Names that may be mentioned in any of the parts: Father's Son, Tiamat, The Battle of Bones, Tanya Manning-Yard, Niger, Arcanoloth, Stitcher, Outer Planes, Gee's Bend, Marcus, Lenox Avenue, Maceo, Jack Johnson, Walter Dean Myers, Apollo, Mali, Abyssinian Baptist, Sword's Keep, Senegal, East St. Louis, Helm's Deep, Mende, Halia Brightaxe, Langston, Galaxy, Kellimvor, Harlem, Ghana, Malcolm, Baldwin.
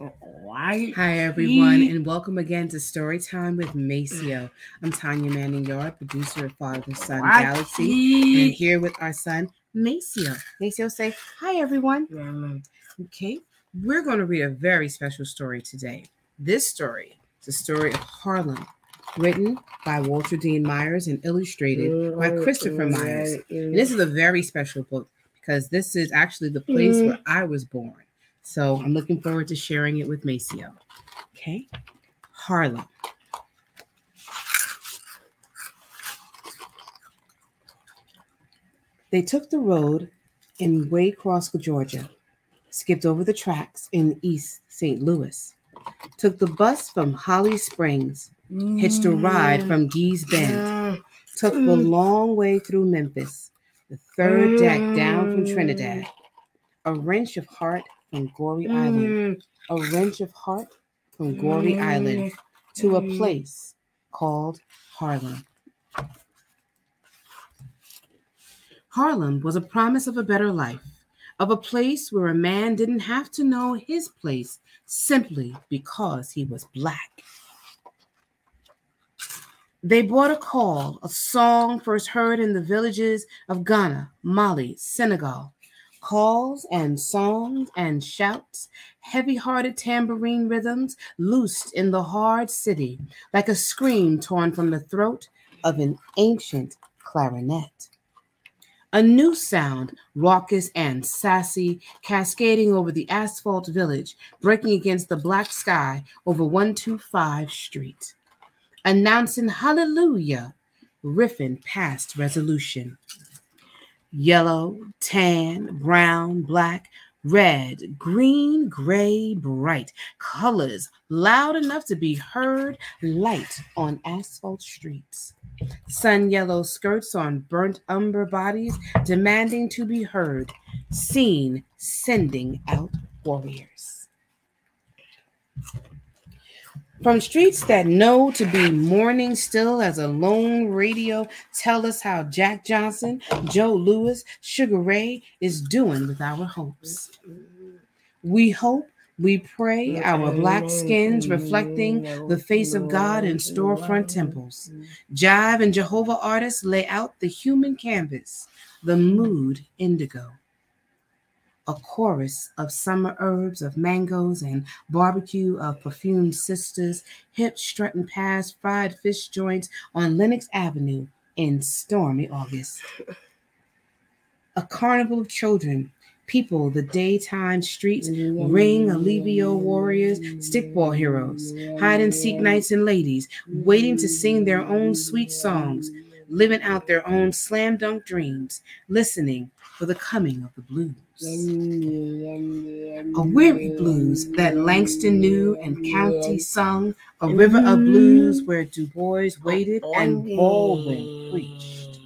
Right. Hi, everyone, and welcome again to Storytime with Maceo. I'm Tanya Manning-Yard, producer of Father's Son, Galaxy, and here with our son, Maceo. Maceo, say hi, everyone. Okay, we're going to read a very special story today. This story is the story of Harlem, written by Walter Dean Myers and illustrated by Christopher Myers. And this is a very special book because this is actually the place where I was born. So I'm looking forward to sharing it with Maceo. Okay. Harlem. They took the road in Waycross, Georgia, skipped over the tracks in East St. Louis, took the bus from Holly Springs, hitched a ride from Gee's Bend, took the long way through Memphis, the third deck down from Trinidad, a wrench of heart from Gory Island, a wrench of heart from Gory Island to a place called Harlem. Harlem was a promise of a better life, of a place where a man didn't have to know his place simply because he was Black. They brought a call, a song first heard in the villages of Ghana, Mali, Senegal. Calls and songs and shouts, heavy-hearted tambourine rhythms loosed in the hard city, like a scream torn from the throat of an ancient clarinet. A new sound, raucous and sassy, cascading over the asphalt village, breaking against the black sky over 125 Street. Announcing hallelujah, riffing past resolution. Yellow, tan, brown, black, red, green, gray, bright. Colors loud enough to be heard, light on asphalt streets. Sun yellow skirts on burnt umber bodies, demanding to be heard. Seen sending out warriors. From streets that know to be mourning still as a lone radio tell us how Jack Johnson, Joe Lewis, Sugar Ray is doing with our hopes. We hope, we pray, our Black skins reflecting the face of God in storefront temples. Jive and Jehovah artists lay out the human canvas, the mood indigo. A chorus of summer herbs, of mangoes and barbecue, of perfumed sisters, hip strutting past fried fish joints on Lenox Avenue in stormy August. A carnival of children people the daytime streets, ring alivio warriors, stickball heroes, hide-and-seek knights and ladies, waiting to sing their own sweet songs, living out their own slam-dunk dreams, listening for the coming of the blues. A weary blues that Langston knew and County sung, a river of blues where Du Bois waited and Baldwin preached.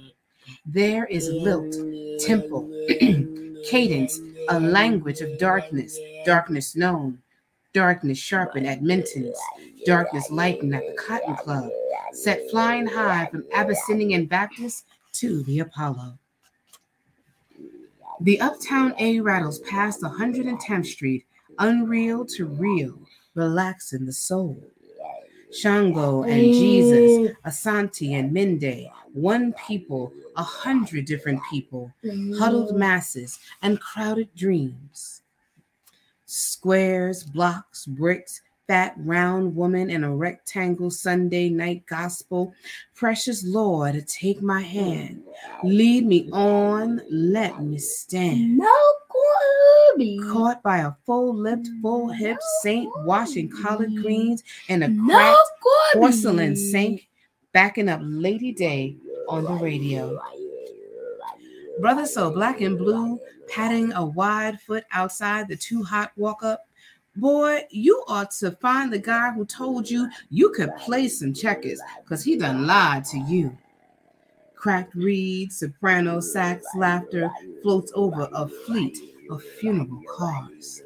There is lilt, tempo, cadence, a language of darkness, darkness known, darkness sharpened at Minton's, darkness lightened at the Cotton Club, set flying high from Abyssinian Baptist to the Apollo. The uptown A rattles past 110th Street, unreal to real, relaxing the soul. Shango and Jesus, Asante and Mende, one people, 100 different people, huddled masses and crowded dreams. Squares, blocks, bricks, fat, round woman in a rectangle, Sunday night gospel. Precious Lord, take my hand. Lead me on, let me stand. No glory. Caught by a full-lipped, full-hipped saint washing collard greens in a cracked porcelain sink, backing up Lady Day on the radio. Brother so black and blue, patting a wide foot outside the too-hot walk-up. Boy, you ought to find the guy who told you you could play some checkers, because he done lied to you. Cracked reed, soprano sax, laughter floats over a fleet of funeral cars.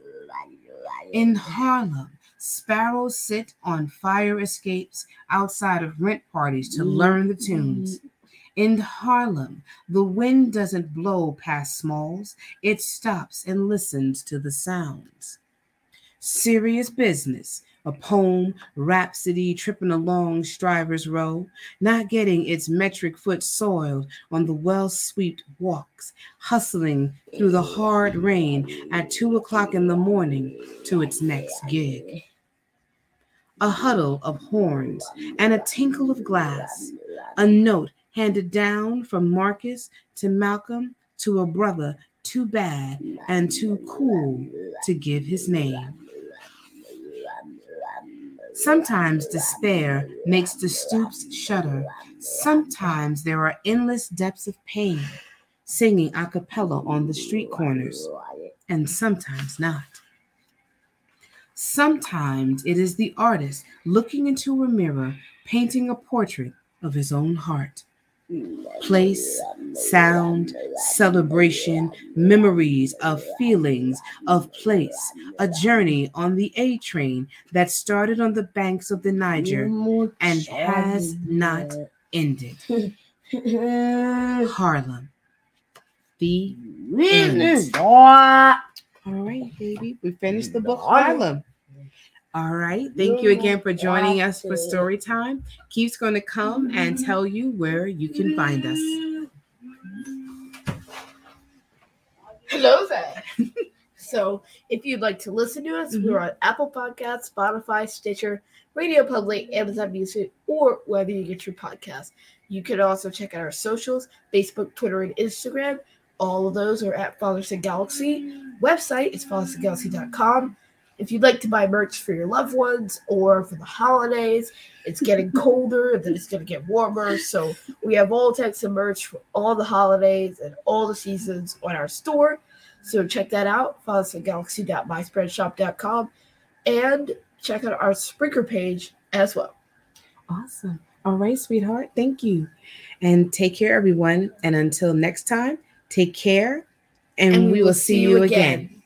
In Harlem, sparrows sit on fire escapes outside of rent parties to learn the tunes. In Harlem, the wind doesn't blow past Smalls. It stops and listens to the sounds. Serious business. A poem, rhapsody, tripping along Strivers Row, not getting its metric foot soiled on the well-swept walks, hustling through the hard rain at 2 o'clock in the morning to its next gig. A huddle of horns and a tinkle of glass, a note handed down from Marcus to Malcolm to a brother too bad and too cool to give his name. Sometimes despair makes the stoops shudder. Sometimes there are endless depths of pain, singing a cappella on the street corners, and sometimes not. Sometimes it is the artist looking into a mirror, painting a portrait of his own heart. Place, sound, celebration, memories of feelings, of place, a journey on the A train that started on the banks of the Niger and has not ended. Harlem. The end. All right, baby. We finished the book, Harlem. All right. Thank you again for joining us for story time. Keith's going to come and tell you where you can find us. Hello there. So if you'd like to listen to us, we're on Apple Podcasts, Spotify, Stitcher, Radio Public, Amazon Music, or wherever you get your podcasts. You can also check out our socials, Facebook, Twitter, and Instagram. All of those are at Father's Son Galaxy. Website is fathersongalaxy.com. If you'd like to buy merch for your loved ones or for the holidays, it's getting colder, then it's going to get warmer. So we have all types of merch for all the holidays and all the seasons on our store. So check that out, fathersongalaxy.myspreadshop.com, and check out our Spreaker page as well. Awesome. All right, sweetheart. Thank you. And take care, everyone. And until next time, take care, and we will see you again.